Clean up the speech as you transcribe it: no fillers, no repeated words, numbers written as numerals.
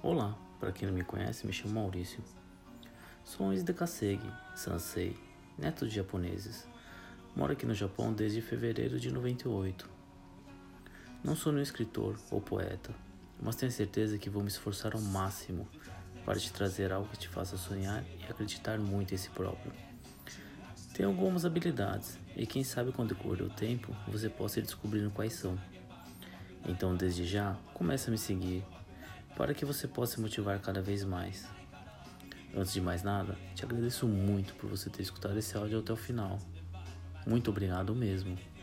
Olá, para quem não me conhece, me chamo Maurício. Sou um isdekasegi, sansei, neto de japoneses. Moro aqui no Japão desde fevereiro de 98. Não sou nenhum escritor ou poeta, mas tenho certeza que vou me esforçar ao máximo para te trazer algo que te faça sonhar e acreditar muito em si próprio. Tenho algumas habilidades e quem sabe com o decorrer do tempo você possa ir descobrindo quais são. Então desde já, comece a me seguir para que você possa se motivar cada vez mais. Antes de mais nada, te agradeço muito por você ter escutado esse áudio até o final. Muito obrigado mesmo.